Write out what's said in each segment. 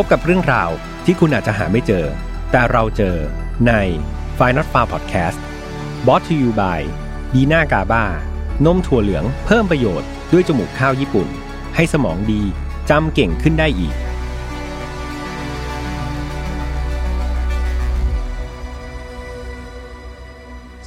พบกับเรื่องราวที่คุณอาจจะหาไม่เจอแต่เราเจอใน Final Far Podcast Brought to you by Dina Gaba นมถั่วเหลืองเพิ่มประโยชน์ด้วยจมูกข้าวญี่ปุ่นให้สมองดีจำเก่งขึ้นได้อีก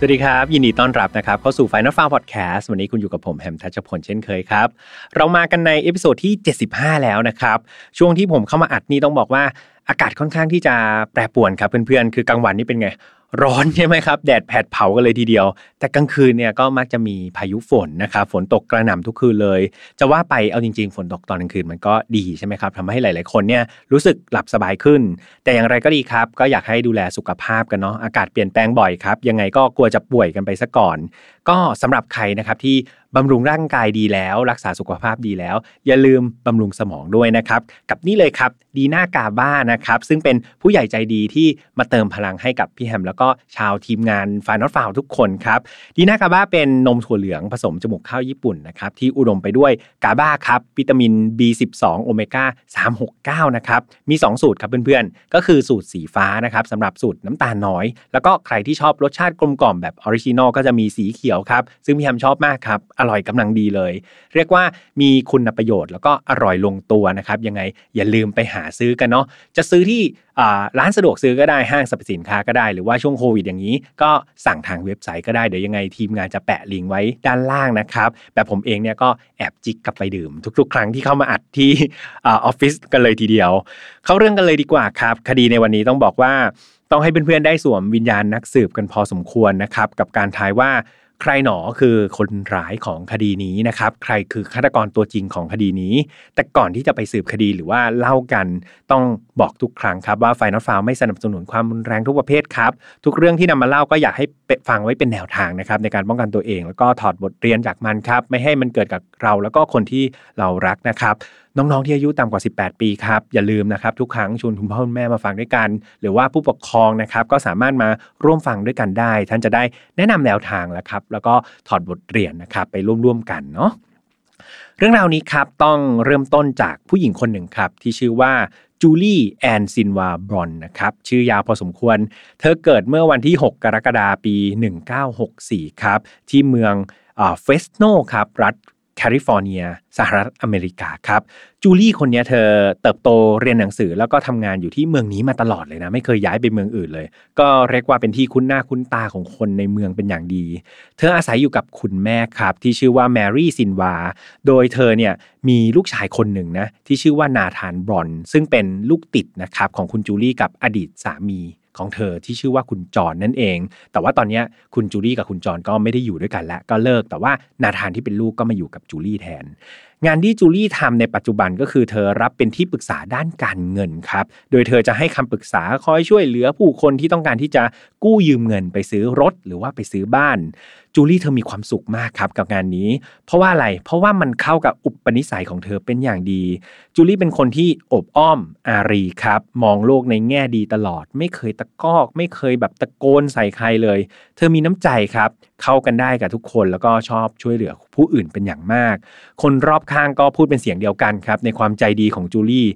สวัสดีครับยินดีต้อนรับนะครับเข้าสู่ Final Far Podcast วันนี้คุณอยู่กับผมแฮมทัชพลเช่นเคยครับเรามากันในเอพิโซดที่75แล้วนะครับช่วงที่ผมเข้ามาอัดนี่ต้องบอกว่าอากาศค่อนข้างที่จะแปรปรวนครับเพื่อนๆคือกลางวันนี่เป็นไงร้อนใช่ไหมครับแดดแผดเผากันเลยทีเดียวแต่กลางคืนเนี่ยก็มักจะมีพายุฝนนะครับฝนตกกระหน่ำทุกคืนเลยจะว่าไปเอาจริงๆฝนตกตอนกลางคืนมันก็ดีใช่ไหมครับทำให้หลายๆคนเนี่ยรู้สึกหลับสบายขึ้นแต่อย่างไรก็ดีครับก็อยากให้ดูแลสุขภาพกันเนาะอากาศเปลี่ยนแปลงบ่อยครับยังไงก็กลัวจะป่วยกันไปซะก่อนก็สำหรับใครนะครับที่บำรุงร่างกายดีแล้วรักษาสุขภาพดีแล้วอย่าลืมบำรุงสมองด้วยนะครับกับนี่เลยครับดีน่ากาบ้านะครับซึ่งเป็นผู้ใหญ่ใจดีที่มาเติมพลังให้กับพี่แฮมแล้วก็ชาวทีมงาน Final Far ทุกคนครับดีน่ากาบ้าเป็นนมถั่วเหลืองผสมจมูกข้าวญี่ปุ่นนะครับที่อุดมไปด้วยกาบ้าครับวิตามิน B12 โอเมก้า369นะครับมี2สูตรครับเพื่อนๆก็คือสูตรสีฟ้านะครับสำหรับสูตรน้ำตาลน้อยแล้วก็ใครที่ชอบรสชาติกลมกล่อมแบบออริจินอลก็จะมีสีเขียวครับซึ่งพี่แฮมชอบมากครับอร่อยกำลังดีเลยเรียกว่ามีคุณประโยชน์แล้วก็อร่อยลงตัวนะครับยังไงอย่าลืมไปหาซื้อกันเนาะจะซื้อที่ร้านสะดวกซื้อก็ได้ห้างสรรพสินค้าก็ได้หรือว่าช่วงโควิดอย่างนี้ก็สั่งทางเว็บไซต์ก็ได้เดี๋ยวยังไงทีมงานจะแปะลิงก์ไว้ด้านล่างนะครับแบบผมเองเนี่ยก็แอบจิกกลับไปดื่มทุกๆครั้งที่เข้ามาอัดที่ออฟฟิศกันเลยทีเดียวเข้าเรื่องกันเลยดีกว่าครับคดีในวันนี้ต้องบอกว่าต้องให้เพื่อนๆได้สวมวิญญาณนักสืบกันพอสมควรนะครับกับการทายว่าใครหนอคือคนร้ายของคดีนี้นะครับใครคือฆาตกรตัวจริงของคดีนี้แต่ก่อนที่จะไปสืบคดีหรือว่าเล่ากันต้องบอกทุกครั้งครับว่า Final Far ไม่สนับสนุนความรุนแรงทุกประเภทครับทุกเรื่องที่นำมาเล่าก็อยากให้ฟังไว้เป็นแนวทางนะครับในการป้องกันตัวเองแล้วก็ถอดบทเรียนจากมันครับไม่ให้มันเกิดกับเราแล้วก็คนที่เรารักนะครับน้องๆที่อายุต่ำกว่า18ปีครับอย่าลืมนะครับทุกครั้งชวนคุณพ่อคุณแม่มาฟังด้วยกันหรือว่าผู้ปกครองนะครับก็สามารถมาร่วมฟังด้วยกันได้ท่านจะได้แนะนำแนวทางแล้วครับแล้วก็ถอดบทเรียนนะครับไปร่วมกันเนาะเรื่องราวนี้ครับต้องเริ่มต้นจากผู้หญิงคนหนึ่งครับที่ชื่อว่าจูลี่แอนซินวาบรอนนะครับชื่อยาวพอสมควรเธอเกิดเมื่อวันที่6กรกฎาคมปี1964ครับที่เมืองเฟสโนครับรัฐแคลิฟอร์เนียสหรัฐอเมริกาครับจูลี่คนนี้เธอเติบโตเรียนหนังสือแล้วก็ทำงานอยู่ที่เมืองนี้มาตลอดเลยนะไม่เคยย้ายไปเมืองอื่นเลยก็เรียกว่าเป็นที่คุ้นหน้าคุ้นตาของคนในเมืองเป็นอย่างดีเธออาศัยอยู่กับคุณแม่ครับที่ชื่อว่าแมรี่ซินวาโดยเธอเนี่ยมีลูกชายคนหนึ่งนะที่ชื่อว่านาธานบรอนซึ่งเป็นลูกติดนะครับของคุณจูลี่กับอดีตสามีของเธอที่ชื่อว่าคุณจอนนั่นเองแต่ว่าตอนนี้คุณจูลี่กับคุณจอนก็ไม่ได้อยู่ด้วยกันแล้วก็เลิกแต่ว่านาธานที่เป็นลูกก็มาอยู่กับจูลี่แทนงานที่จูลี่ทำในปัจจุบันก็คือเธอรับเป็นที่ปรึกษาด้านการเงินครับโดยเธอจะให้คำปรึกษาคอยช่วยเหลือผู้คนที่ต้องการที่จะกู้ยืมเงินไปซื้อรถหรือว่าไปซื้อบ้านจูลี่เธอมีความสุขมากครับกับงานนี้เพราะว่าอะไรเพราะว่ามันเข้ากับอุปนิสัยของเธอเป็นอย่างดีจูลี่เป็นคนที่อบอ้อมอารีครับมองโลกในแง่ดีตลอดไม่เคยตะคอกไม่เคยแบบตะโกนใส่ใครเลยเธอมีน้ำใจครับเข้ากันได้กับทุกคนแล้วก็ชอบช่วยเหลือผู้อื่นเป็นอย่างมากคนรอบข้างก็พูดเป็นเสียงเดียวกันครับในความใจดีของจูลี่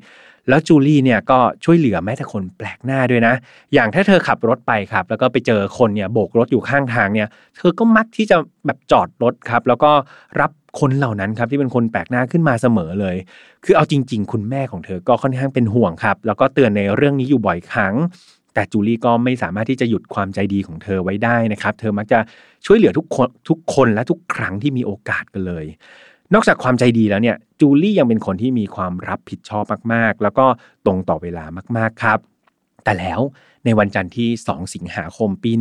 แล้วจูลี่เนี่ยก็ช่วยเหลือแม้แต่คนแปลกหน้าด้วยนะอย่างถ้าเธอขับรถไปครับแล้วก็ไปเจอคนเนี่ยโบกรถอยู่ข้างทางเนี่ยเธอก็มักที่จะแบบจอดรถครับแล้วก็รับคนเหล่านั้นครับที่เป็นคนแปลกหน้าขึ้นมาเสมอเลยคือเอาจริงๆคุณแม่ของเธอก็ค่อนข้างเป็นห่วงครับแล้วก็เตือนในเรื่องนี้อยู่บ่อยครั้งแต่จูลี่ก็ไม่สามารถที่จะหยุดความใจดีของเธอไว้ได้นะครับเธอมักจะช่วยเหลือทุกคนและทุกครั้งที่มีโอกาสกันเลยนอกจากความใจดีแล้วเนี่ยจูลี่ยังเป็นคนที่มีความรับผิดชอบมากๆแล้วก็ตรงต่อเวลามากๆครับแต่แล้วในวันจันทร์ที่2สิงหาคมปี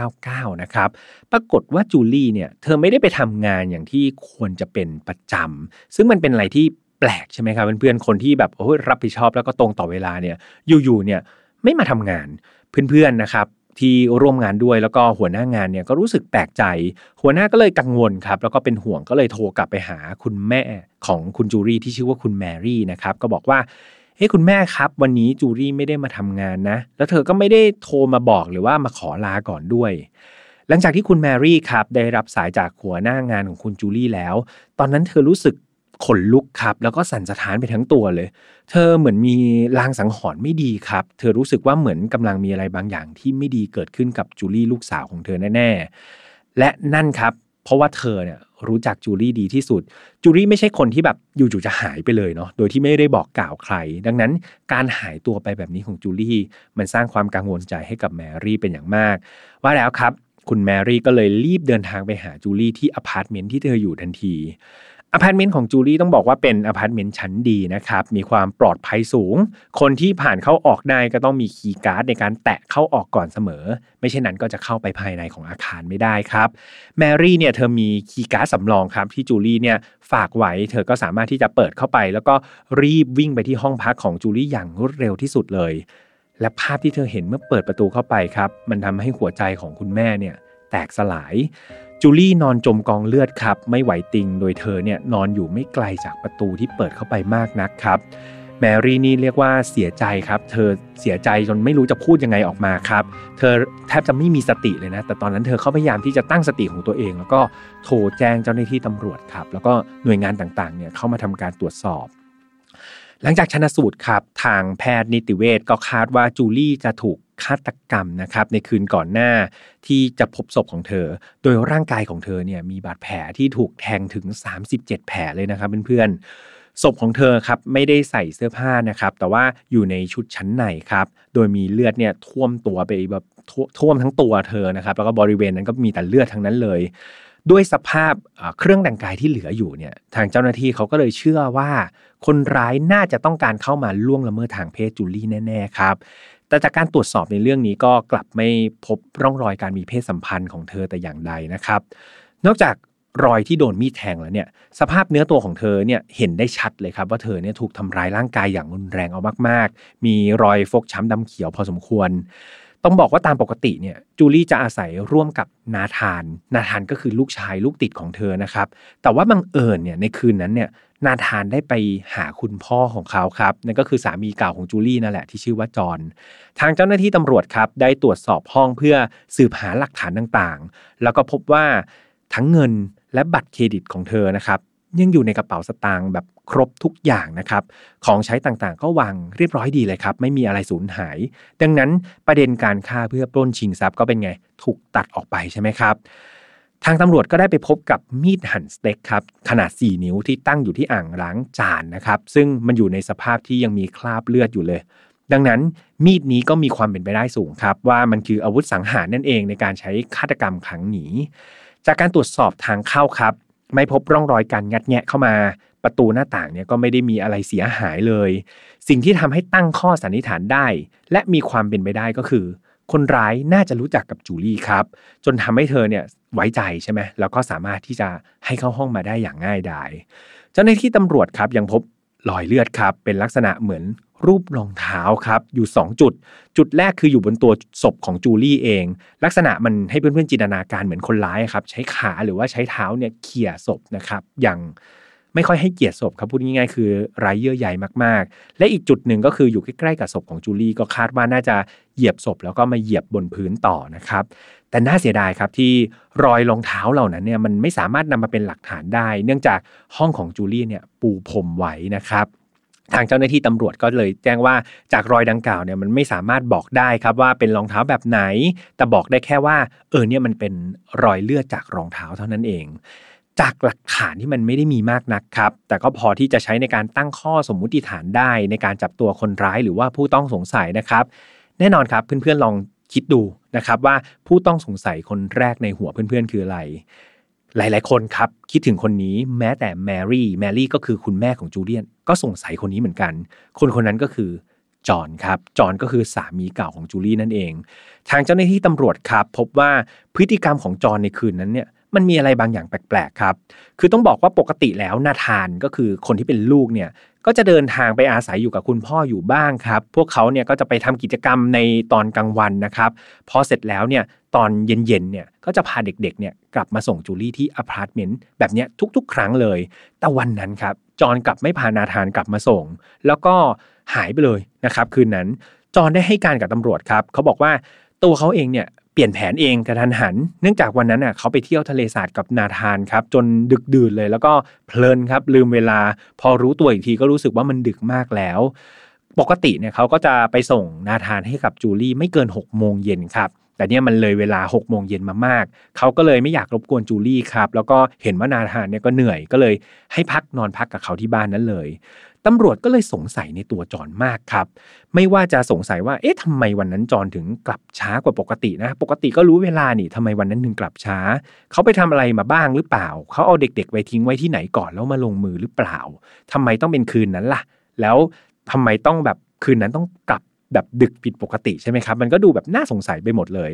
1999นะครับปรากฏว่าจูลี่เนี่ยเธอไม่ได้ไปทำงานอย่างที่ควรจะเป็นประจำซึ่งมันเป็นอะไรที่แปลกใช่ไหมครับเพื่อนๆคนที่แบบโอ้ยรับผิดชอบแล้วก็ตรงต่อเวลาเนี่ยอยู่ๆเนี่ยไม่มาทำงานเพื่อนๆนะครับที่ร่วมงานด้วยแล้วก็หัวหน้างานเนี่ยก็รู้สึกแปลกใจหัวหน้าก็เลยกังวลครับแล้วก็เป็นห่วงก็เลยโทรกลับไปหาคุณแม่ของคุณจูรี่ที่ชื่อว่าคุณแมรี่นะครับก็บอกว่าเฮ้ยคุณแม่ครับวันนี้จูรี่ไม่ได้มาทำงานนะแล้วเธอก็ไม่ได้โทรมาบอกหรือว่ามาขอลาก่อนด้วยหลังจากที่คุณแมรี่ครับได้รับสายจากหัวหน้างานของคุณจูรี่แล้วตอนนั้นเธอรู้สึก ขนลุกครับแล้วก็สั่นสะท้านไปทั้งตัวเลยเธอเหมือนมีลางสังหรณ์ไม่ดีครับเธอรู้สึกว่าเหมือนกำลังมีอะไรบางอย่างที่ไม่ดีเกิดขึ้นกับจูลี่ลูกสาวของเธอแน่ๆและนั่นครับเพราะว่าเธอเนี่ยรู้จักจูลี่ดีที่สุดจูลี่ไม่ใช่คนที่แบบอยู่ๆจะหายไปเลยเนาะโดยที่ไม่ได้บอกกล่าวใครดังนั้นการหายตัวไปแบบนี้ของจูลี่มันสร้างความกังวลใจให้กับแมรี่เป็นอย่างมากว่าแล้วครับคุณแมรี่ก็เลยรีบเดินทางไปหาจูลี่ที่อพาร์ตเมนต์ที่เธออยู่ทันทีอพาร์ตเมนต์ของจูลี่ต้องบอกว่าเป็นอพาร์ตเมนต์ชั้นดีนะครับมีความปลอดภัยสูงคนที่ผ่านเข้าออกได้ก็ต้องมีคีย์การ์ดในการแตะเข้าออกก่อนเสมอไม่เช่นนั้นก็จะเข้าไปภายในของอาคารไม่ได้ครับแมรี่เนี่ยเธอมีคีย์การ์ดสำรองครับที่จูลี่เนี่ยฝากไว้เธอก็สามารถที่จะเปิดเข้าไปแล้วก็รีบวิ่งไปที่ห้องพักของจูลี่อย่างรวดเร็วที่สุดเลยและภาพที่เธอเห็นเมื่อเปิดประตูเข้าไปครับมันทำให้หัวใจของคุณแม่เนี่ยแตกสลายจูลี่นอนจมกองเลือดครับไม่ไหวติงโดยเธอเนี่ยนอนอยู่ไม่ไกลจากประตูที่เปิดเข้าไปมากนักครับแมรี่นี่เรียกว่าเสียใจครับเธอเสียใจจนไม่รู้จะพูดยังไงออกมาครับเธอแทบจะไม่มีสติเลยนะแต่ตอนนั้นเธอพยายามที่จะตั้งสติของตัวเองแล้วก็โทรแจ้งเจ้าหน้าที่ตำรวจครับแล้วก็หน่วยงานต่างๆเนี่ยเข้ามาทำการตรวจสอบหลังจากชันสูตรครับทางแพทย์นิติเวชก็คาดว่าจูลี่จะถูกฆาตกรรมนะครับในคืนก่อนหน้าที่จะพบศพของเธอโดยร่างกายของเธอเนี่ยมีบาดแผลที่ถูกแทงถึง37แผลเลยนะครับเพื่อนๆศพของเธอครับไม่ได้ใส่เสื้อผ้านะครับแต่ว่าอยู่ในชุดชั้นในครับโดยมีเลือดเนี่ยท่วมตัวไปแบบท่วมทั้งตัวเธอนะครับแล้วก็บริเวณนั้นก็มีแต่เลือดทั้งนั้นเลยด้วยสภาพเครื่องแต่งกายที่เหลืออยู่เนี่ยทางเจ้าหน้าที่เขาก็เลยเชื่อว่าคนร้ายน่าจะต้องการเข้ามาล่วงละเมิดทางเพศจูลี่แน่ๆครับแต่จากการตรวจสอบในเรื่องนี้ก็กลับไม่พบร่องรอยการมีเพศสัมพันธ์ของเธอแต่อย่างใดนะครับนอกจากรอยที่โดนมีดแทงแล้วเนี่ยสภาพเนื้อตัวของเธอเนี่ยเห็นได้ชัดเลยครับว่าเธอเนี่ยถูกทำร้ายร่างกายอย่างรุนแรงเอามากๆมีรอยฟกช้ำดำเขียวพอสมควรต้องบอกว่าตามปกติเนี่ยจูลี่จะอาศัยร่วมกับนาธานก็คือลูกชายลูกติดของเธอนะครับแต่ว่าบังเอิญเนี่ยในคืนนั้นเนี่ยนาธานได้ไปหาคุณพ่อของเขาครับนั่นก็คือสามีเก่าของจูลี่นั่นแหละที่ชื่อว่าจอห์นทางเจ้าหน้าที่ตำรวจครับได้ตรวจสอบห้องเพื่อสืบหาหลักฐานต่างๆแล้วก็พบว่าทั้งเงินและบัตรเครดิตของเธอนะครับยังอยู่ในกระเป๋าสตางค์แบบครบทุกอย่างนะครับของใช้ต่างๆก็วางเรียบร้อยดีเลยครับไม่มีอะไรสูญหายดังนั้นประเด็นการฆ่าเพื่อปล้นชิงทรัพย์ก็เป็นไงถูกตัดออกไปใช่ไหมครับทางตำรวจก็ได้ไปพบกับมีดหั่นสเต็กครับขนาด4นิ้วที่ตั้งอยู่ที่อ่างล้างจานนะครับซึ่งมันอยู่ในสภาพที่ยังมีคราบเลือดอยู่เลยดังนั้นมีดนี้ก็มีความเป็นไปได้สูงครับว่ามันคืออาวุธสังหารนั่นเองในการใช้ฆาตกรรมครั้งนี้จากการตรวจสอบทางเข้าครับไม่พบร่องรอยการงัดแงะเข้ามาประตูหน้าต่างเนี่ยก็ไม่ได้มีอะไรเสียหายเลยสิ่งที่ทำให้ตั้งข้อสันนิษฐานได้และมีความเป็นไปได้ก็คือคนร้ายน่าจะรู้จักกับจูลี่ครับจนทำให้เธอเนี่ยไว้ใจใช่ไหมแล้วก็สามารถที่จะให้เข้าห้องมาได้อย่างง่ายดายเจ้าหน้าที่ตำรวจครับยังพบรอยเลือดครับเป็นลักษณะเหมือนรูปรองเท้าครับอยู่2จุดจุดแรกคืออยู่บนตัวศพของจูลี่เองลักษณะมันให้เพื่อนๆจินตนาการเหมือนคนร้ายครับใช้ขาหรือว่าใช้เท้าเนี่ยเขี่ยศพนะครับอย่างไม่ค่อยให้เกียรติศพครับพูดง่ายๆคือไร้เยื่อใยมากๆและอีกจุดหนึ่งก็คืออยู่ใกล้ๆกับศพของจูลี่ก็คาดว่าน่าจะเหยียบศพแล้วก็มาเหยียบบนพื้นต่อนะครับแต่น่าเสียดายครับที่รอยรองเท้าเหล่านั้นเนี่ยมันไม่สามารถนำมาเป็นหลักฐานได้เนื่องจากห้องของจูลี่เนี่ยปูพรมไว้นะครับทางเจ้าหน้าที่ตำรวจก็เลยแจ้งว่าจากรอยดังกล่าวเนี่ยมันไม่สามารถบอกได้ครับว่าเป็นรองเท้าแบบไหนแต่บอกได้แค่ว่าเนี่ยมันเป็นรอยเลือดจากรองเท้าเท่านั้นเองจากหลักฐานที่มันไม่ได้มีมากนักครับแต่ก็พอที่จะใช้ในการตั้งข้อสมมุติฐานได้ในการจับตัวคนร้ายหรือว่าผู้ต้องสงสัยนะครับแน่นอนครับเพื่อนๆลองคิดดูนะครับว่าผู้ต้องสงสัยคนแรกในหัวเพื่อนๆคืออะไรหลายๆคนครับคิดถึงคนนี้แม้แต่แมรี่ก็คือคุณแม่ของจูเลียนก็สงสัยคนนี้เหมือนกันคนนั้นก็คือจอห์นครับจอห์นก็คือสามีเก่าของจูลี่นั่นเองทางเจ้าหน้าที่ตำรวจครับพบว่าพฤติกรรมของจอห์นในคืนนั้นเนี่ยมันมีอะไรบางอย่างแปลกๆครับคือต้องบอกว่าปกติแล้วนาธานก็คือคนที่เป็นลูกเนี่ยก็จะเดินทางไปอาศัยอยู่กับคุณพ่ออยู่บ้างครับพวกเขาเนี่ยก็จะไปทำกิจกรรมในตอนกลางวันนะครับพอเสร็จแล้วเนี่ยตอนเย็นๆเนี่ยก็จะพาเด็กๆเนี่ยกลับมาส่งจูลี่ที่อพาร์ตเมนต์แบบเนี้ยทุกๆครั้งเลยแต่วันนั้นครับจอห์นกลับไม่พานาธานกลับมาส่งแล้วก็หายไปเลยนะครับคืนนั้นจอห์นได้ให้การกับตำรวจครับเขาบอกว่าตัวเขาเองเนี่ย เปลี่ยนแผนเองกระทันหันเนื่องจากวันนั้นน่ะเขาไปเที่ยวทะเลสาบกับนาธานครับจนดึกดื่นเลยแล้วก็เพลินครับลืมเวลาพอรู้ตัวอีกทีก็รู้สึกว่ามันดึกมากแล้วปกติเนี่ยเขาก็จะไปส่งนาธานให้กับจูลี่ไม่เกิน 18:00 นครับแต่เนี่ยมันเลยเวลา 18:00 นมามากเขาก็เลยไม่อยากรบกวนจูลี่ครับแล้วก็เห็นว่านาธานเนี่ยก็เหนื่อยก็เลยให้พักนอนพักกับเขาที่บ้านนั้นเลยตำรวจก็เลยสงสัยในตัวจอนมากครับไม่ว่าจะสงสัยว่าเอ๊ะทำไมวันนั้นจอนถึงกลับช้ากว่าปกตินะปกติก็รู้เวลานี่ทำไมวันนั้นถึงกลับช้าเขาไปทำอะไรมาบ้างหรือเปล่าเขาเอาเด็กๆไปทิ้งไว้ที่ไหนก่อนแล้วมาลงมือหรือเปล่าทำไมต้องเป็นคืนนั้นล่ะแล้วทำไมต้องแบบคืนนั้นต้องกลับแบบดึกผิดปกติใช่ไหมครับมันก็ดูแบบน่าสงสัยไปหมดเลย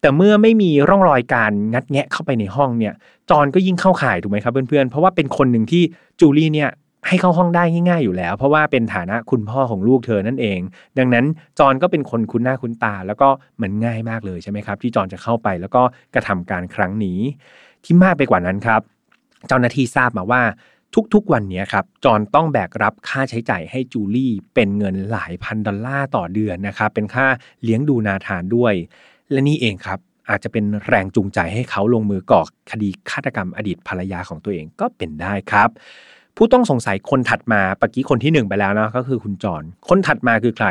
แต่เมื่อไม่มีร่องรอยการงัดแงะเข้าไปในห้องเนี่ยจอนก็ยิ่งเข้าข่ายถูกไหมครับเพื่อนๆเพราะว่าเป็นคนหนึ่งที่จูลี่เนี่ยให้เข้าห้องได้ง่ายๆอยู่แล้วเพราะว่าเป็นฐานะคุณพ่อของลูกเธอนั่นเองดังนั้นจอนก็เป็นคนคุ้นหน้าคุ้นตาแล้วก็มันง่ายมากเลยใช่ไหมครับที่จอนจะเข้าไปแล้วก็กระทำการครั้งนี้ที่มากไปกว่านั้นครับเจ้าหน้าที่ทราบมาว่าทุกๆวันนี้ครับจอนต้องแบกรับค่าใช้จ่ายให้จูลี่เป็นเงินหลายพันดอลลาร์ต่อเดือนนะครับเป็นค่าเลี้ยงดูนาธานด้วยและนี่เองครับอาจจะเป็นแรงจูงใจให้เขาลงมือก่อคดีฆาตกรรมอดีตภรรยาของตัวเองก็เป็นได้ครับผู้ต้องสงสัยคนถัดมาปกี้คนที่1ไปแล้วนะก็คือคุณจอนคนถัดมาคือใคร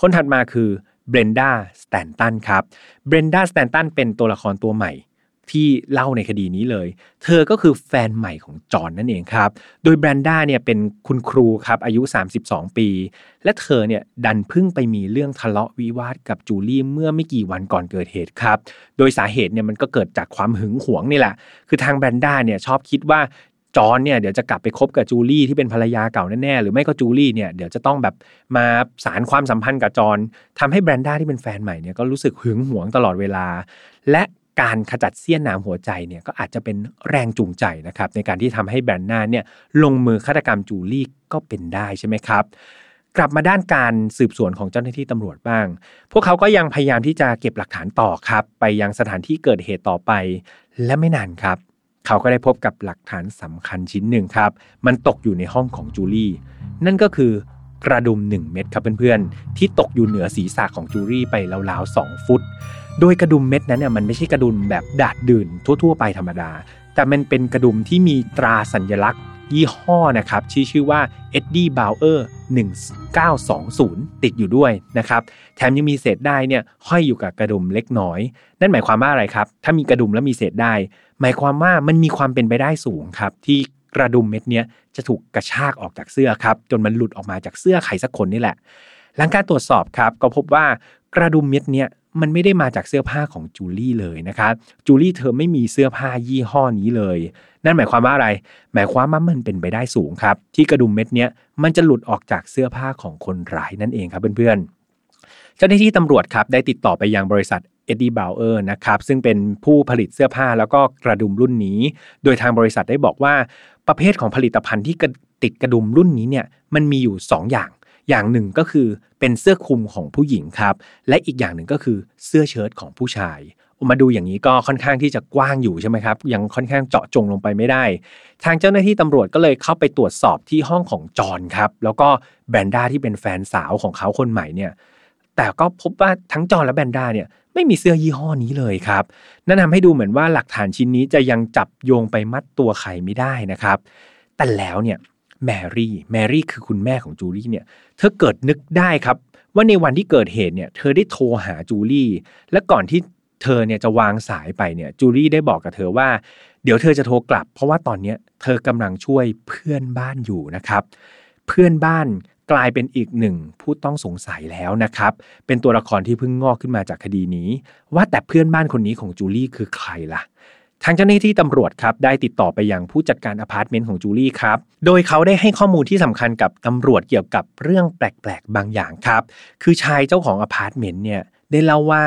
คนถัดมาคือเบรนด้าสแตนตันครับเบรนด้าสแตนตันเป็นตัวละครตัวใหม่ที่เล่าในคดีนี้เลยเธอก็คือแฟนใหม่ของจอนนั่นเองครับโดยเบรนด้าเนี่ยเป็นคุณครูครับอายุ32ปีและเธอเนี่ยดันเพิ่งไปมีเรื่องทะเลาะวิวาทกับจูลี่เมื่อไม่กี่วันก่อนเกิดเหตุครับโดยสาเหตุเนี่ยมันก็เกิดจากความหึงหวงนี่แหละคือทางเบรนด้าเนี่ยชอบคิดว่าจอนเนี่ยเดี๋ยวจะกลับไปคบกับจูลี่ที่เป็นภรรยาเก่าแน่ๆหรือไม่ก็จูลี่เนี่ยเดี๋ยวจะต้องแบบมาสานความสัมพันธ์กับจอนทำให้แบรนด้าที่เป็นแฟนใหม่เนี่ยก็รู้สึกหึงหวงตลอดเวลาและการขจัดเสี้ยนหนามหัวใจเนี่ยก็อาจจะเป็นแรงจูงใจนะครับในการที่ทำให้แบรนด้าเนี่ยลงมือฆาตกรรมจูลี่ก็เป็นได้ใช่ไหมครับกลับมาด้านการสืบสวนของเจ้าหน้าที่ตำรวจบ้างพวกเขาก็ยังพยายามที่จะเก็บหลักฐานต่อครับไปยังสถานที่เกิดเหตุต่อไปและไม่นานครับเขาก็ได้พบกับหลักฐานสำคัญชิ้นหนึ่งครับมันตกอยู่ในห้องของจูลี่นั่นก็คือกระดุม1เม็ดครับเพื่อนๆที่ตกอยู่เหนือศีรษะของจูลี่ไปราวๆ2ฟุตโดยกระดุมเม็ดนั้นเนี่ยมันไม่ใช่กระดุมแบบดาดดื่นทั่วๆไปธรรมดาแต่มันเป็นกระดุมที่มีตราสัญลักษณ์ยี่ห้อนะครับชื่อว่าเอ็ดดี้บาวเออร์1920ติดอยู่ด้วยนะครับแถมยังมีเศษด้ายเนี่ยห้อยอยู่กับกระดุมเล็กน้อยนั่นหมายความว่าอะไรครับถ้ามีกระดุมแล้วมีเศษด้ายหมายความว่ามันมีความเป็นไปได้สูงครับที่กระดุมเม็ดเนี้ยจะถูกกระชากออกจากเสื้อครับจนมันหลุดออกมาจากเสื้อใครสักคนนี่แหละหลังการตรวจสอบครับก็พบว่ากระดุมเม็ดเนี้ยมันไม่ได้มาจากเสื้อผ้าของจูลี่เลยนะครับจูลี่เธอไม่มีเสื้อผ้ายี่ห้อนี้เลยนั่นหมายความว่าอะไรหมายความว่ามันเป็นไปได้สูงครับที่กระดุมเม็ดเนี้ยมันจะหลุดออกจากเสื้อผ้าของคนร้ายนั่นเองครับเพื่อนๆเจ้าหน้าที่ตำรวจครับได้ติดต่อไปยังบริษัทเอ็ดดี้บาวเออร์นะครับซึ่งเป็นผู้ผลิตเสื้อผ้าแล้วก็กระดุมรุ่นนี้โดยทางบริษัทได้บอกว่าประเภทของผลิตภัณฑ์ที่ติดกระดุมรุ่นนี้เนี่ยมันมีอยู่2อย่างอย่างหนึ่งก็คือเป็นเสื้อคลุมของผู้หญิงครับและอีกอย่างหนึ่งก็คือเสื้อเชิ้ตของผู้ชายมาดูอย่างนี้ก็ค่อนข้างที่จะกว้างอยู่ใช่ไหมครับยังค่อนข้างเจาะจงลงไปไม่ได้ทางเจ้าหน้าที่ตำรวจก็เลยเข้าไปตรวจสอบที่ห้องของจอนครับแล้วก็แบรนด้าที่เป็นแฟนสาวของเขาคนใหม่เนี่ยแต่ก็พบว่าทั้งจอนและแบรนด้าเนี่ยไม่มีเสื้อยี่ห้อนี้เลยครับนั่นทำให้ดูเหมือนว่าหลักฐานชิ้นนี้จะยังจับโยงไปมัดตัวใครไม่ได้นะครับแต่แล้วเนี่ยแมรี่คือคุณแม่ของจูลี่เนี่ยเธอเกิดนึกได้ครับว่าในวันที่เกิดเหตุเนี่ยเธอได้โทรหาจูลี่และก่อนที่เธอเนี่ยจะวางสายไปเนี่ยจูลี่ได้บอกกับเธอว่าเดี๋ยวเธอจะโทรกลับเพราะว่าตอนนี้เธอกำลังช่วยเพื่อนบ้านอยู่นะครับเพื่อนบ้านกลายเป็นอีกหนึ่งผู้ต้องสงสัยแล้วนะครับเป็นตัวละครที่เพิ่งงอกขึ้นมาจากคดีนี้ว่าแต่เพื่อนบ้านคนนี้ของจูลี่คือใครล่ะทางเจ้าหน้าที่ตำรวจครับได้ติดต่อไปยังผู้จัดการอพาร์ตเมนต์ของจูลี่ครับโดยเขาได้ให้ข้อมูลที่สำคัญกับตำรวจเกี่ยวกับเรื่องแปลกๆบางอย่างครับคือชายเจ้าของอพาร์ตเมนต์เนี่ยได้เล่าว่า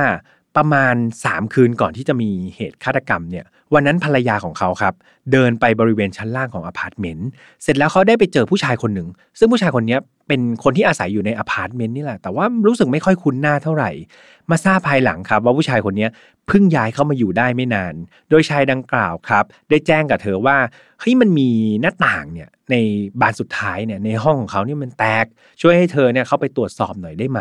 ประมาณ3 คืนก่อนที่จะมีเหตุฆาตกรรมเนี่ย วันนั้นภรรยาของเขาครับเดินไปบริเวณชั้นล่างของอพาร์ตเมนต์เสร็จแล้วเขาได้ไปเจอผู้ชายคนหนึ่งซึ่งผู้ชายคนนี้เป็นคนที่อาศัยอยู่ในอพาร์ตเมนต์นี่แหละแต่ว่ารู้สึกไม่ค่อยคุ้นหน้าเท่าไหร่มาทราบภายหลังครับว่าผู้ชายคนนี้เพิ่งย้ายเข้ามาอยู่ได้ไม่นานโดยชายดังกล่าวครับได้แจ้งกับเธอว่าเฮ้ยมันมีหน้าต่างเนี่ยในบานสุดท้ายเนี่ยในห้องของเขาเนี่ยมันแตกช่วยให้เธอเนี่ยเข้าไปตรวจสอบหน่อยได้ไหม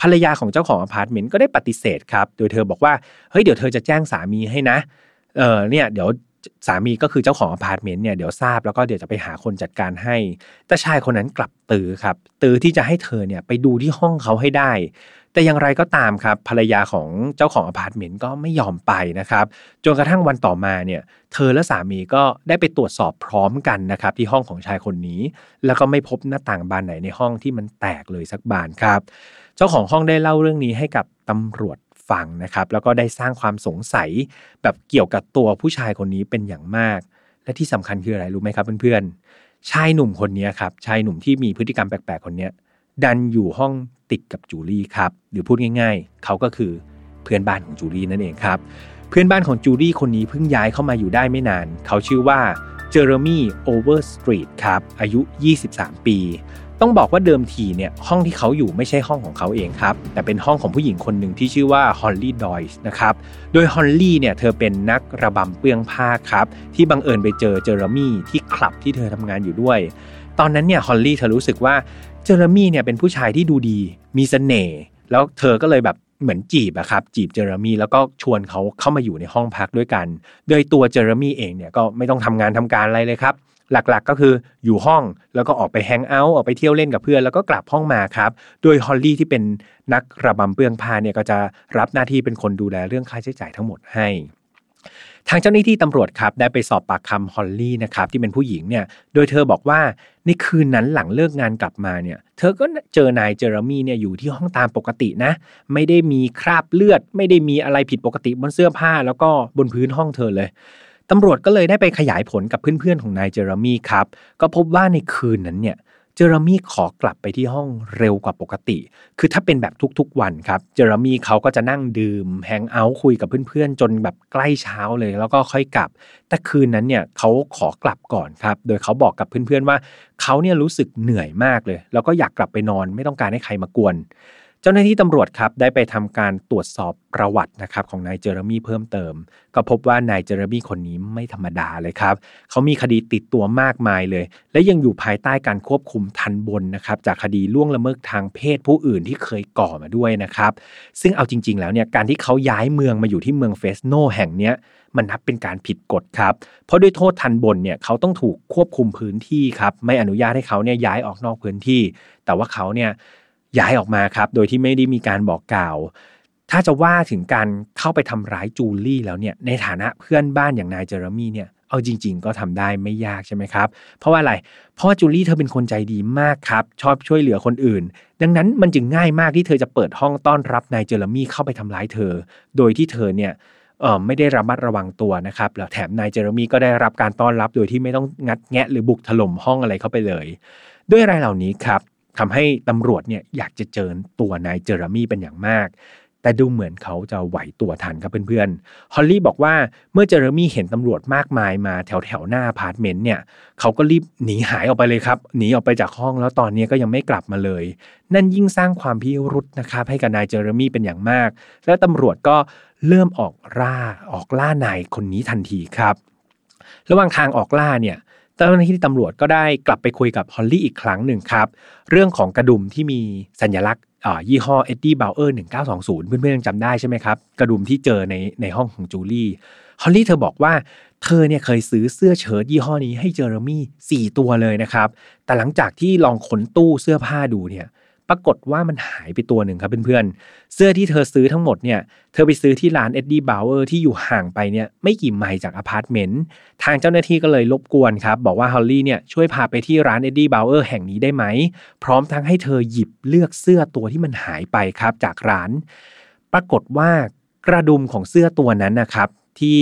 ภรรยาของเจ้าของอพาร์ตเมนต์ก็ได้ปฏิเสธครับโดยเธอบอกว่าเฮ้ยเดี๋ยวเธอจะแจ้งสามีให้นะเนี่ยเดี๋ยวสามีก็คือเจ้าของอพาร์ตเมนต์เนี่ยเดี๋ยวทราบแล้วก็เดี๋ยวจะไปหาคนจัดการให้แต่ชายคนนั้นกลับตื้อครับตื้อที่จะให้เธอเนี่ยไปดูที่ห้องเขาให้ได้แต่อย่างไรก็ตามครับภรรยาของเจ้าของอพาร์ตเมนต์ก็ไม่ยอมไปนะครับจนกระทั่งวันต่อมาเนี่ยเธอและสามีก็ได้ไปตรวจสอบพร้อมกันนะครับที่ห้องของชายคนนี้แล้วก็ไม่พบหน้าต่างบานไหนในห้องที่มันแตกเลยสักบานครับเจ้าของห้องได้เล่าเรื่องนี้ให้กับตำรวจฟังนะครับแล้วก็ได้สร้างความสงสัยแบบเกี่ยวกับตัวผู้ชายคนนี้เป็นอย่างมากและที่สำคัญคืออะไรรู้ไหมครับเพื่อนๆชายหนุ่มคนนี้ครับชายหนุ่มที่มีพฤติกรรมแปลกๆคนนี้ดันอยู่ห้องติดกับจูลี่ครับหรือพูดง่ายๆเขาก็คือเพื่อนบ้านของจูลี่นั่นเองครับเพื่อนบ้านของจูลี่คนนี้เพิ่งย้ายเข้ามาอยู่ได้ไม่นานเขาชื่อว่าเจอเรมี่โอเวอร์สตรีทครับอายุ23ปีต้องบอกว่าเดิมทีเนี่ยห้องที่เขาอยู่ไม่ใช่ห้องของเขาเองครับแต่เป็นห้องของผู้หญิงคนหนึ่งที่ชื่อว่า Holly Doys นะครับโดย Holly เนี่ยเธอเป็นนักระบำเปลื้องผ้าครับที่บังเอิญไปเจอเจอเรมี่ที่คลับที่เธอทำงานอยู่ด้วยตอนนั้นเนี่ย Holly เธอรู้สึกว่าเจอเรมี่เนี่ยเป็นผู้ชายที่ดูดีมีเสน่ห์แล้วเธอก็เลยแบบเหมือนจีบอะครับจีบเจอเรมี่แล้วก็ชวนเขาเข้ามาอยู่ในห้องพักด้วยกันโดยตัวเจอเรมี่เองเนี่ยก็ไม่ต้องทำงานทำการอะไรเลยครับหลักๆก็คืออยู่ห้องแล้วก็ออกไปแฮงเอาท์ออกไปเที่ยวเล่นกับเพื่อนแล้วก็กลับห้องมาครับโดยฮอลลี่ที่เป็นนักระบำเปลื้องผ้าเนี่ยก็จะรับหน้าที่เป็นคนดูแลเรื่องค่าใช้จ่ายทั้งหมดให้ทางเจ้าหน้าที่ตำรวจครับได้ไปสอบปากคำฮอลลี่นะครับที่เป็นผู้หญิงเนี่ยโดยเธอบอกว่าในคืนนั้นหลังเลิกงานกลับมาเนี่ยเธอก็เจอนายเจอเรมี่เนี่ยอยู่ที่ห้องตามปกตินะไม่ได้มีคราบเลือดไม่ได้มีอะไรผิดปกติบนเสื้อผ้าแล้วก็บนพื้นห้องเธอเลยตำรวจก็เลยได้ไปขยายผลกับเพื่อนๆของนายเจอเรมี่ครับก็พบว่าในคืนนั้นเนี่ยเจอเรมี่ขอกลับไปที่ห้องเร็วกว่าปกติคือถ้าเป็นแบบทุกๆวันครับเจอเรมี่เขาก็จะนั่งดื่มแฮงเอาท์คุยกับเพื่อนๆจนแบบใกล้เช้าเลยแล้วก็ค่อยกลับแต่คืนนั้นเนี่ยเขาขอกลับก่อนครับโดยเขาบอกกับเพื่อนๆว่าเขาเนี่ยรู้สึกเหนื่อยมากเลยแล้วก็อยากกลับไปนอนไม่ต้องการให้ใครมากวนเจ้าหน้าที่ตำรวจครับได้ไปทำการตรวจสอบประวัตินะครับของนายเจอเรมี่เพิ่มเติมก็พบว่านายเจอเรมี่คนนี้ไม่ธรรมดาเลยครับเขามีคดีติดตัวมากมายเลยและยังอยู่ภายใต้การควบคุมทันบนนะครับจากคดีล่วงละเมิดทางเพศผู้อื่นที่เคยก่อมาด้วยนะครับซึ่งเอาจริงๆแล้วเนี่ยการที่เขาย้ายเมืองมาอยู่ที่เมืองเฟสโนแห่งเนี้ยมันนับเป็นการผิดกฎครับเพราะด้วยโทษทันบนเนี่ยเขาต้องถูกควบคุมพื้นที่ครับไม่อนุญาตให้เขาเนี่ยย้ายออกนอกพื้นที่แต่ว่าเขาเนี่ยย้ายออกมาครับโดยที่ไม่ได้มีการบอกกล่าวถ้าจะว่าถึงการเข้าไปทำร้ายจูลี่แล้วเนี่ยในฐานะเพื่อนบ้านอย่างนายเจอเรมี่เนี่ยเอาจริงๆก็ทำได้ไม่ยากใช่ไหมครับเพราะว่าอะไรเพราะจูลี่เธอเป็นคนใจดีมากครับชอบช่วยเหลือคนอื่นดังนั้นมันจึงง่ายมากที่เธอจะเปิดห้องต้อนรับนายเจอเรมี่เข้าไปทำร้ายเธอโดยที่เธอเนี่ยไม่ได้ระมัดระวังตัวนะครับแล้วแถมนายเจอเรมี่ก็ได้รับการต้อนรับโดยที่ไม่ต้องงัดแงะหรือบุกถล่มห้องอะไรเข้าไปเลยด้วยรายเหล่านี้ครับทำให้ตำรวจเนี่ยอยากจะเจอตัวนายเจอเรมี่เป็นอย่างมากแต่ดูเหมือนเขาจะไหวตัวทันครับเพื่อนๆฮอลลี่บอกว่าเมื่อเจอเรมี่เห็นตำรวจมากมายมาแถวๆหน้าอพาร์ตเมนต์เนี่ยเขาก็รีบหนีหายออกไปเลยครับหนีออกไปจากห้องแล้วตอนนี้ก็ยังไม่กลับมาเลยนั่นยิ่งสร้างความพิรุธนะครับให้กับนายเจอเรมี่เป็นอย่างมากและตำรวจก็เริ่มออกล่านายคนนี้ทันทีครับระหว่างทางออกล่าเนี่ยเจ้าหน้าที่ตำรวจก็ได้กลับไปคุยกับฮอลลี่อีกครั้งหนึ่งครับเรื่องของกระดุมที่มีสัญลักษณ์ยี่ห้อเอ็ดดี้บาวเออร์1920เพื่อนๆยังจำได้ใช่ไหมครับกระดุมที่เจอในห้องของจูลี่ฮอลลี่เธอบอกว่าเธอเนี่ยเคยซื้อเสื้อเชิ้ตยี่ห้อนี้ให้เจอเรมี่4ตัวเลยนะครับแต่หลังจากที่ลองขนตู้เสื้อผ้าดูเนี่ยปรากฏว่ามันหายไปตัวหนึ่งครับเพื่อนๆเสื้อที่เธอซื้อทั้งหมดเนี่ยเธอไปซื้อที่ร้านเอ็ดดี้บาวเออร์ที่อยู่ห่างไปเนี่ยไม่กี่ไมล์จากอพาร์ตเมนต์ทางเจ้าหน้าที่ก็เลยรบกวนครับบอกว่าฮอลลี่เนี่ยช่วยพาไปที่ร้านเอ็ดดี้บาวเออร์แห่งนี้ได้ไหมพร้อมทั้งให้เธอหยิบเลือกเสื้อตัวที่มันหายไปครับจากร้านปรากฏว่ากระดุมของเสื้อตัวนั้นนะครับที่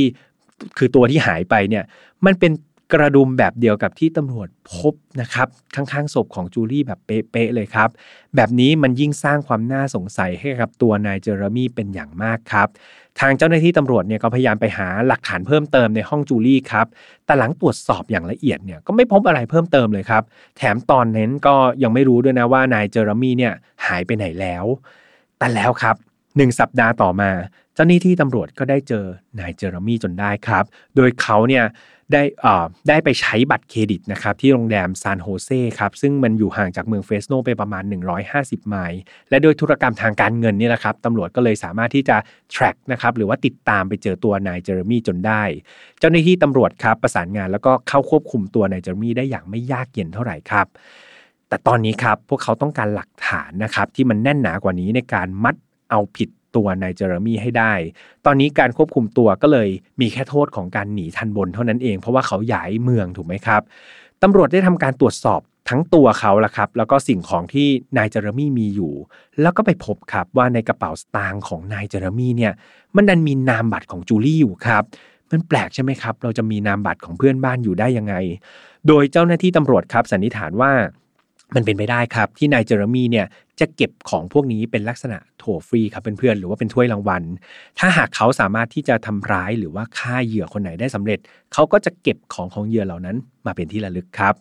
คือตัวที่หายไปเนี่ยมันเป็น กระดุมแบบเดียวกับที่ตำรวจพบนะครับข้างๆศพของจูลี่แบบเป๊ะๆเลยครับแบบนี้มันยิ่งสร้างความน่าสงสัยให้กับตัวนายเจอเรมี่เป็นอย่างมากครับทางเจ้าหน้าที่ตำรวจเนี่ยก็พยายามไปหาหลักฐานเพิ่มเติมในห้องจูลี่ครับแต่หลังตรวจสอบอย่างละเอียดเนี่ยก็ไม่พบอะไรเพิ่มเติมเลยครับแถมตอนนั้นก็ยังไม่รู้ด้วยนะว่านายเจอเรมี่เนี่ยหายไปไหนแล้วแต่แล้วครับ1สัปดาห์ต่อมาเจ้าหน้าที่ตำรวจก็ได้เจอนายเจอเรมี่จนได้ครับโดยเขาเนี่ยได้ไปใช้บัตรเครดิตนะครับที่โรงแรมซานโฮเซ่ครับซึ่งมันอยู่ห่างจากเมืองเฟสโนไปประมาณ150ไมล์และโดยธุรกรรมทางการเงินนี่แหละครับตำรวจก็เลยสามารถที่จะ track นะครับหรือว่าติดตามไปเจอตัวนายเจอเรมี่จนได้เจ้าหน้าที่ตำรวจครับประสานงานแล้วก็เข้าควบคุมตัวนายเจอเรมี่ได้อย่างไม่ยากเย็นเท่าไหร่ครับแต่ตอนนี้ครับพวกเขาต้องการหลักฐานนะครับที่มันแน่นหนากว่านี้ในการมัดเอาผิดตัวนายเจอเรมี่ให้ได้ตอนนี้การควบคุมตัวก็เลยมีแค่โทษของการหนีทันบนเท่านั้นเองเพราะว่าเขาย้ายเมืองถูกไหมครับตำรวจได้ทำการตรวจสอบทั้งตัวเขาละครับแล้วก็สิ่งของที่นายเจอเรมี่มีอยู่แล้วก็ไปพบครับว่าในกระเป๋าสตางค์ของนายเจอเรมี่เนี่ยมันดันมีนามบัตรของจูลี่อยู่ครับมันแปลกใช่ไหมครับเราจะมีนามบัตรของเพื่อนบ้านอยู่ได้ยังไงโดยเจ้าหน้าที่ตำรวจครับสันนิษฐานว่ามันเป็นไปได้ครับที่นายเจอเรมี่เนี่ยจะเก็บของพวกนี้เป็นลักษณะโทฟรีครับเพื่อนๆหรือว่าเป็นถ้วยรางวัลถ้าหากเขาสามารถที่จะทำร้ายหรือว่าฆ่าเหยื่อคนไหนได้สำเร็จเขาก็จะเก็บของเหยื่อเหล่านั้นมาเป็นที่ระลึกครับ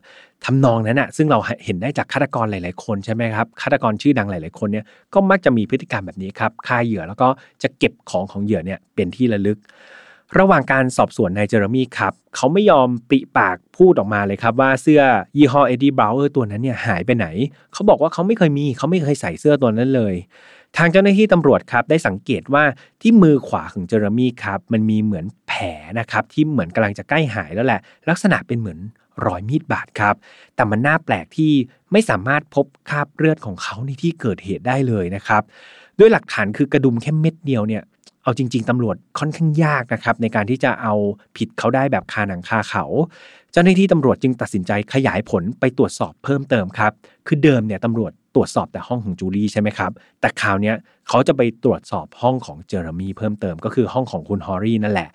ทำนองนั้นน่ะซึ่งเราเห็นได้จากฆาตกรหลายๆคนใช่ไหมครับฆาตกรชื่อดังหลายๆคนเนี่ยก็มักจะมีพฤติกรรมแบบนี้ครับฆ่าเหยื่อแล้วก็จะเก็บของเหยื่อเนี่ยเป็นที่ระลึกระหว่างการสอบสวนนายเจอเรมี่ครับเขาไม่ยอมปริปากพูดออกมาเลยครับว่าเสื้อยี่ห้อเอ็ดดี้บราวเออร์ตัวนั้นเนี่ยหายไปไหนเขาบอกว่าเขาไม่เคยใส่เสื้อตัวนั้นเลยทางเจ้าหน้าที่ตำรวจครับได้สังเกตว่าที่มือขวาของเจอเรมี่ครับมันมีเหมือนแผลนะครับที่เหมือนกำลังจะใกล้หายแล้วแหละลักษณะเป็นเหมือนรอยมีดบาดครับแต่มันน่าแปลกที่ไม่สามารถพบคราบเลือดของเขาในที่เกิดเหตุได้เลยนะครับด้วยหลักฐานคือกระดุมแค่เม็ดเดียวเนี่ยเอาจริงๆตำรวจค่อนข้างยากนะครับในการที่จะเอาผิดเขาได้แบบคาหนังคาเขาเจ้าหน้าที่ตำรวจจึงตัดสินใจขยายผลไปตรวจสอบเพิ่มเติมครับคือเดิมเนี่ยตำรวจตรวจสอบแต่ห้องของจูลี่ใช่ไหมครับแต่คราวนี้เขาจะไปตรวจสอบห้องของเจอเรมี่เพิ่มเติมก็คือห้องของคุณฮอรี่นั่นแหละ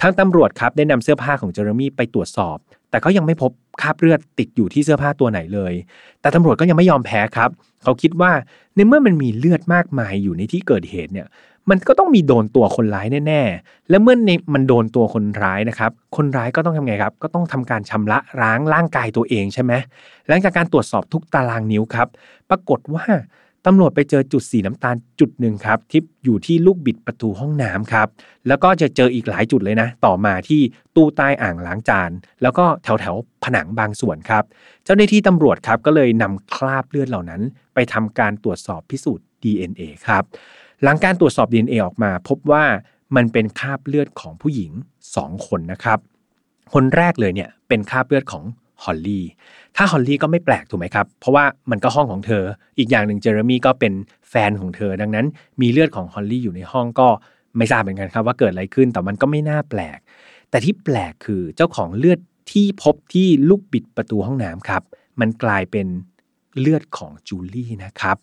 ทางตำรวจครับได้นำเสื้อผ้าของเจอเรมี่ไปตรวจสอบแต่ก็ยังไม่พบคราบเลือดติดอยู่ที่เสื้อผ้าตัวไหนเลยแต่ตำรวจก็ยังไม่ยอมแพ้ครับเขาคิดว่าในเมื่อมันมีเลือดมากมายอยู่ในที่เกิดเหตุเนี่ยมันก็ต้องมีโดนตัวคนร้ายแน่ๆและเมื่อมันโดนตัวคนร้ายนะครับคนร้ายก็ต้องทำไงครับก็ต้องทำการชำระล้างร่างกายตัวเองใช่ไหมหลังจากการตรวจสอบทุกตารางนิ้วครับปรากฏว่าตำรวจไปเจอจุดสีน้ำตาลจุดหนึ่งครับที่อยู่ที่ลูกบิดประตูห้องน้ำครับแล้วก็จะเจออีกหลายจุดเลยนะต่อมาที่ตู้ใต้อ่างล้างจานแล้วก็แถวผนังบางส่วนครับเจ้าหน้าที่ตำรวจครับก็เลยนำคราบเลือดเหล่านั้นไปทำการตรวจสอบพิสูจน์ DNA ครับหลังการตรวจสอบ DNA ออกมาพบว่ามันเป็นคราบเลือดของผู้หญิง2คนนะครับคนแรกเลยเนี่ยเป็นคราบเลือดของHolly ถ้า Holly ก็ไม่แปลกถูกไหมครับเพราะว่ามันก็ห้องของเธออีกอย่างหนึ่งเจอเรมี่ก็เป็นแฟนของเธอดังนั้นมีเลือดของ Holly อยู่ในห้องก็ไม่ทราบเหมือนกันครับว่าเกิดอะไรขึ้นแต่มันก็ไม่น่าแปลกแต่ที่แปลกคือเจ้าของเลือดที่พบที่ลูกบิดประตูห้องน้ำครับมันกลายเป็นเลือดของจูลี่นะครับ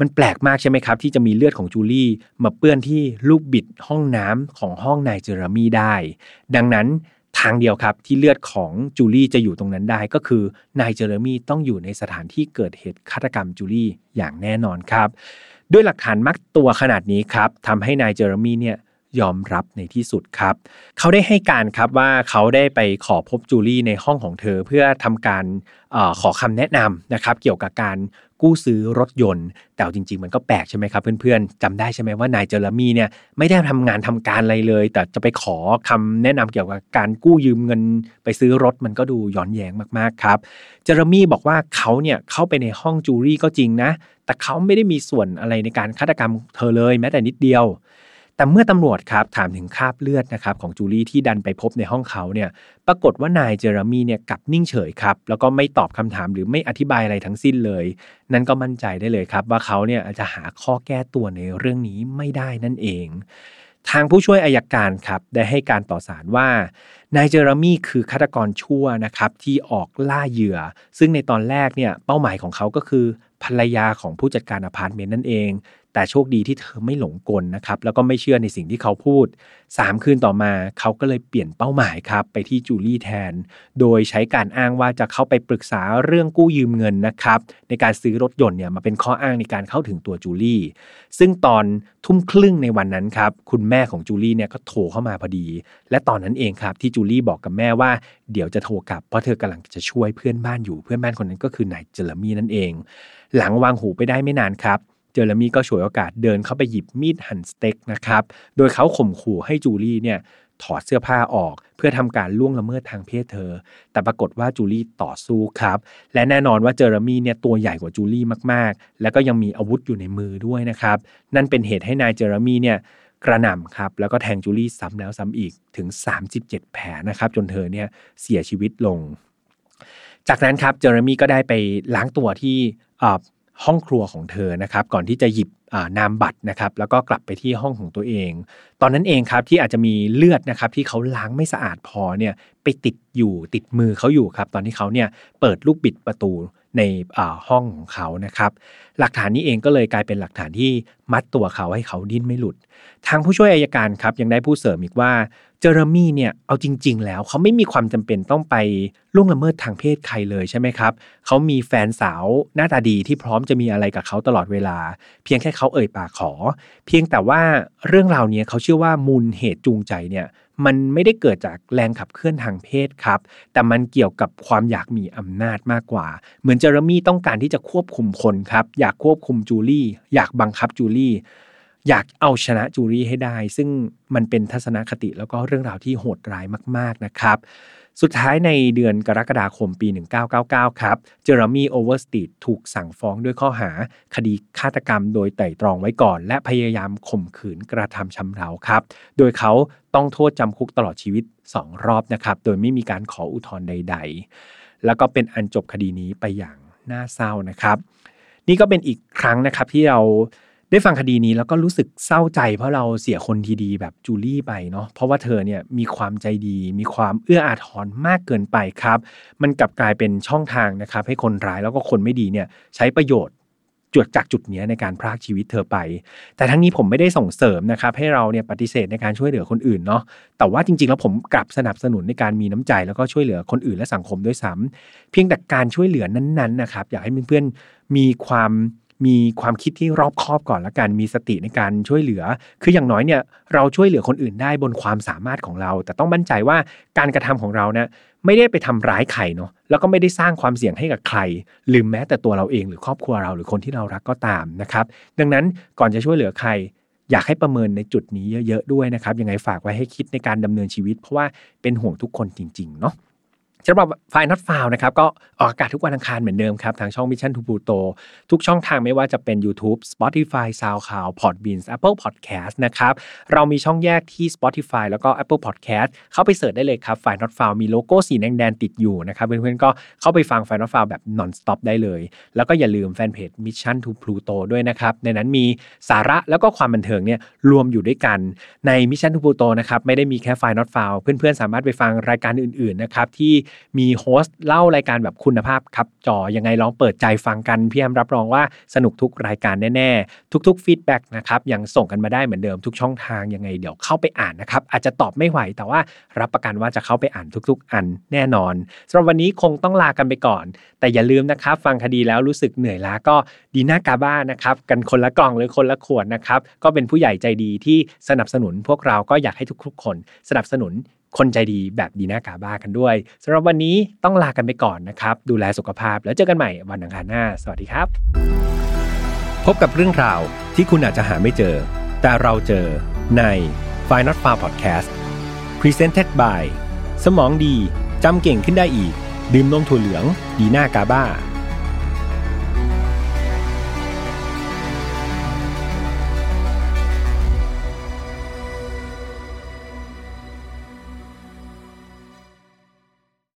มันแปลกมากใช่ไหมครับที่จะมีเลือดของจูลี่มาเปื้อนที่ลูกบิดห้องน้ำของห้องนายเจอเรมี่ได้ดังนั้นทางเดียวครับที่เลือดของจูลี่จะอยู่ตรงนั้นได้ก็คือนายเจอเรมี่ต้องอยู่ในสถานที่เกิดเหตุฆาตกรรมจูลี่อย่างแน่นอนครับด้วยหลักฐานมัดตัวขนาดนี้ครับทำให้นายเจอเรมี่เนี่ยยอมรับในที่สุดครับเขาได้ให้การครับว่าเขาได้ไปขอพบจูลี่ในห้องของเธอเพื่อทำการขอคำแนะนำนะครับเกี่ยวกับการกู้ซื้อรถยนต์แต่จริงๆมันก็แปลกใช่ไหมครับเพื่อนๆจำได้ใช่ไหมว่านายเจอเรมี่เนี่ยไม่ได้ทำงานทำการอะไรเลยแต่จะไปขอคำแนะนำเกี่ยวกับการกู้ยืมเงินไปซื้อรถมันก็ดูย้อนแย้งมากๆครับเจอเรมี่บอกว่าเขาเนี่ยเข้าไปในห้องจูลี่ก็จริงนะแต่เขาไม่ได้มีส่วนอะไรในการฆาตกรรมเธอเลยแม้แต่นิดเดียวแต่เมื่อตำรวจครับถามถึงคราบเลือดนะครับของจูลี่ที่ดันไปพบในห้องเขาเนี่ยปรากฏว่านายเจอเรมี่เนี่ยกลับนิ่งเฉยครับแล้วก็ไม่ตอบคำถามหรือไม่อธิบายอะไรทั้งสิ้นเลยนั่นก็มั่นใจได้เลยครับว่าเขาเนี่ยจะหาข้อแก้ตัวในเรื่องนี้ไม่ได้นั่นเองทางผู้ช่วยอัยการครับได้ให้การต่อศาลว่านายเจอเรมี่คือฆาตกรชั่วนะครับที่ออกล่าเหยื่อซึ่งในตอนแรกเนี่ยเป้าหมายของเขาก็คือภรรยาของผู้จัดการอพาร์ตเมนต์นั่นเอง แต่โชคดีที่เธอไม่หลงกลนะครับแล้วก็ไม่เชื่อในสิ่งที่เขาพูด3คืนต่อมาเขาก็เลยเปลี่ยนเป้าหมายครับไปที่จูลี่แทนโดยใช้การอ้างว่าจะเข้าไปปรึกษาเรื่องกู้ยืมเงินนะครับในการซื้อรถยนต์เนี่ยมาเป็นข้ออ้างในการเข้าถึงตัวจูลี่ซึ่งตอนทุ่มครึ่งในวันนั้นครับคุณแม่ของจูลี่เนี่ยก็โทรเข้ามาพอดีและตอนนั้นเองครับที่จูลี่บอกกับแม่ว่าเดี๋ยวจะโทรกลับเพราะเธอกำลังจะช่วยเพื่อนบ้านอยู่เพื่อนบ้านคนนั้นก็คือนายเจอร์มี่นั่นเองหลังวางหูไปได้ไม่นานครับเจอร์มี่ก็ฉวยโอกาสเดินเข้าไปหยิบมีดหั่นสเต็กนะครับโดยเขาข่มขู่ให้จูลี่เนี่ยถอดเสื้อผ้าออกเพื่อทำการล่วงละเมิดทางเพศเธอแต่ปรากฏว่าจูลี่ต่อสู้ครับและแน่นอนว่าเจอร์มี่เนี่ยตัวใหญ่กว่าจูลี่มากๆและก็ยังมีอาวุธอยู่ในมือด้วยนะครับนั่นเป็นเหตุให้นายเจอร์มี่เนี่ยกระหน่ำครับแล้วก็แทงจูลี่ซ้ำแล้วซ้ำอีกถึง37แผลนะครับจนเธอเนี่ยเสียชีวิตลงจากนั้นครับเจอร์มี่ก็ได้ไปล้างตัวที่ห้องครัวของเธอนะครับก่อนที่จะหยิบนามบัตรนะครับแล้วก็กลับไปที่ห้องของตัวเองตอนนั้นเองครับที่อาจจะมีเลือดนะครับที่เขาล้างไม่สะอาดพอเนี่ยไปติดมือเขาอยู่ครับตอนที่เขาเนี่ยเปิดลูกบิดประตูในห้องของเขานะครับหลักฐานนี้เองก็เลยกลายเป็นหลักฐานที่มัดตัวเขาให้เขาดิ้นไม่หลุดทางผู้ช่วยอัยการครับยังได้พูดเสริมอีกว่าเจอร์มี่เนี่ยเอาจริงๆแล้วเขาไม่มีความจำเป็นต้องไปล่วงละเมิดทางเพศใครเลยใช่ไหมครับเขามีแฟนสาวหน้าตาดีที่พร้อมจะมีอะไรกับเขาตลอดเวลาเพียงแค่เขาเอ่ยปากขอเพียงแต่ว่าเรื่องราวนี้เขาเชื่อว่ามูลเหตุจูงใจเนี่ยมันไม่ได้เกิดจากแรงขับเคลื่อนทางเพศครับแต่มันเกี่ยวกับความอยากมีอำนาจมากกว่าเหมือนเจอร์มี่ต้องการที่จะควบคุมคนครับอยากควบคุมจูลี่อยากบังคับจูลี่อยากเอาชนะจูลี่ให้ได้ซึ่งมันเป็นทัศนคติแล้วก็เรื่องราวที่โหดร้ายมากๆนะครับสุดท้ายในเดือนกรกฎาคมปี1999ครับเจอร์มี่โอเวอร์สตีดถูกสั่งฟ้องด้วยข้อหาคดีฆาตกรรมโดยไตร่ตรองไว้ก่อนและพยายามข่มขืนกระทำชำเราครับโดยเขาต้องโทษจำคุกตลอดชีวิต2รอบนะครับโดยไม่มีการขออุทธรณ์ใดๆแล้วก็เป็นอันจบคดีนี้ไปอย่างน่าเศร้านะครับนี่ก็เป็นอีกครั้งนะครับที่เราได้ฟังคดีนี้แล้วก็รู้สึกเศร้าใจเพราะเราเสียคนดีๆแบบจูลี่ไปเนาะเพราะว่าเธอเนี่ยมีความใจดีมีความเอื้ออาทรมากเกินไปครับมันกลับกลายเป็นช่องทางนะครับให้คนร้ายแล้วก็คนไม่ดีเนี่ยใช้ประโยชน์จุดจากจุดนี้ในการพรากชีวิตเธอไปแต่ทั้งนี้ผมไม่ได้ส่งเสริมนะครับให้เราเนี่ยปฏิเสธในการช่วยเหลือคนอื่นเนาะแต่ว่าจริงๆแล้วผมกลับสนับสนุนในการมีน้ำใจแล้วก็ช่วยเหลือคนอื่นและสังคมด้วยซ้ำเพียงแต่การช่วยเหลือนั้นๆนะครับอยากให้เพื่อนๆมีความคิดที่รอบคอบก่อนละกันมีสติในการช่วยเหลือคืออย่างน้อยเนี่ยเราช่วยเหลือคนอื่นได้บนความสามารถของเราแต่ต้องมั่นใจว่าการกระทำของเราเนี่ยไม่ได้ไปทำร้ายใครเนาะแล้วก็ไม่ได้สร้างความเสี่ยงให้กับใครหรือแม้แต่ตัวเราเองหรือครอบครัวเราหรือคนที่เรารักก็ตามนะครับดังนั้นก่อนจะช่วยเหลือใครอยากให้ประเมินในจุดนี้เยอะๆด้วยนะครับยังไงฝากไว้ให้คิดในการดำเนินชีวิตเพราะว่าเป็นห่วงทุกคนจริงๆเนาะสำหรับ Final Far นะครับก็ออกอากาศทุกวันอังคารเหมือนเดิมครับทางช่อง Mission to Pluto ทุกช่องทางไม่ว่าจะเป็น YouTube Spotify SoundCloud Podbean Apple Podcast นะครับเรามีช่องแยกที่ Spotify แล้วก็ Apple Podcast เข้าไปเสิร์ชได้เลยครับ Final Far มีโลโก้สีแดงๆติดอยู่นะครับเพื่อนๆก็เข้าไปฟัง Final Far แบบ Non-Stop ได้เลยแล้วก็อย่าลืมแฟนเพจ Mission to Pluto ด้วยนะครับในนั้นมีสาระแล้วก็ความบันเทิงเนี่ยรวมอยู่ด้วยกันใน Mission to Pluto นะครับไม่ได้มีแค่ Final Far เพื่อนๆสามารถไปฟังรายการอื่นๆนะครับที่มีโฮสต์เล่ารายการแบบคุณภาพครับจอยังไงลองเปิดใจฟังกันพี่แอมรับรองว่าสนุกทุกรายการแน่ๆทุกๆฟีดแบ็กนะครับยังส่งกันมาได้เหมือนเดิมทุกช่องทางยังไงเดี๋ยวเข้าไปอ่านนะครับอาจจะตอบไม่ไหวแต่ว่ารับประกันว่าจะเข้าไปอ่านทุกๆอันแน่นอนสำหรับวันนี้คงต้องลากันไปก่อนแต่อย่าลืมนะครับฟังคดีแล้วรู้สึกเหนื่อยล้าก็ดีน่ากาบ้านะครับกันคนละกล่องหรือคนละขวดนะครับก็เป็นผู้ใหญ่ใจดีที่สนับสนุนพวกเราก็อยากให้ทุกๆคนสนับสนุนคนใจดีแบบดีน่ากาบ้ากันด้วยสำหรับวันนี้ต้องลากันไปก่อนนะครับดูแลสุขภาพแล้วเจอกันใหม่วันอังคารหน้าสวัสดีครับพบกับเรื่องราวที่คุณอาจจะหาไม่เจอแต่เราเจอใน Final Far Podcast Presented by สมองดีจำเก่งขึ้นได้อีกดื่มนมถั่วเหลืองดีน่ากาบ้า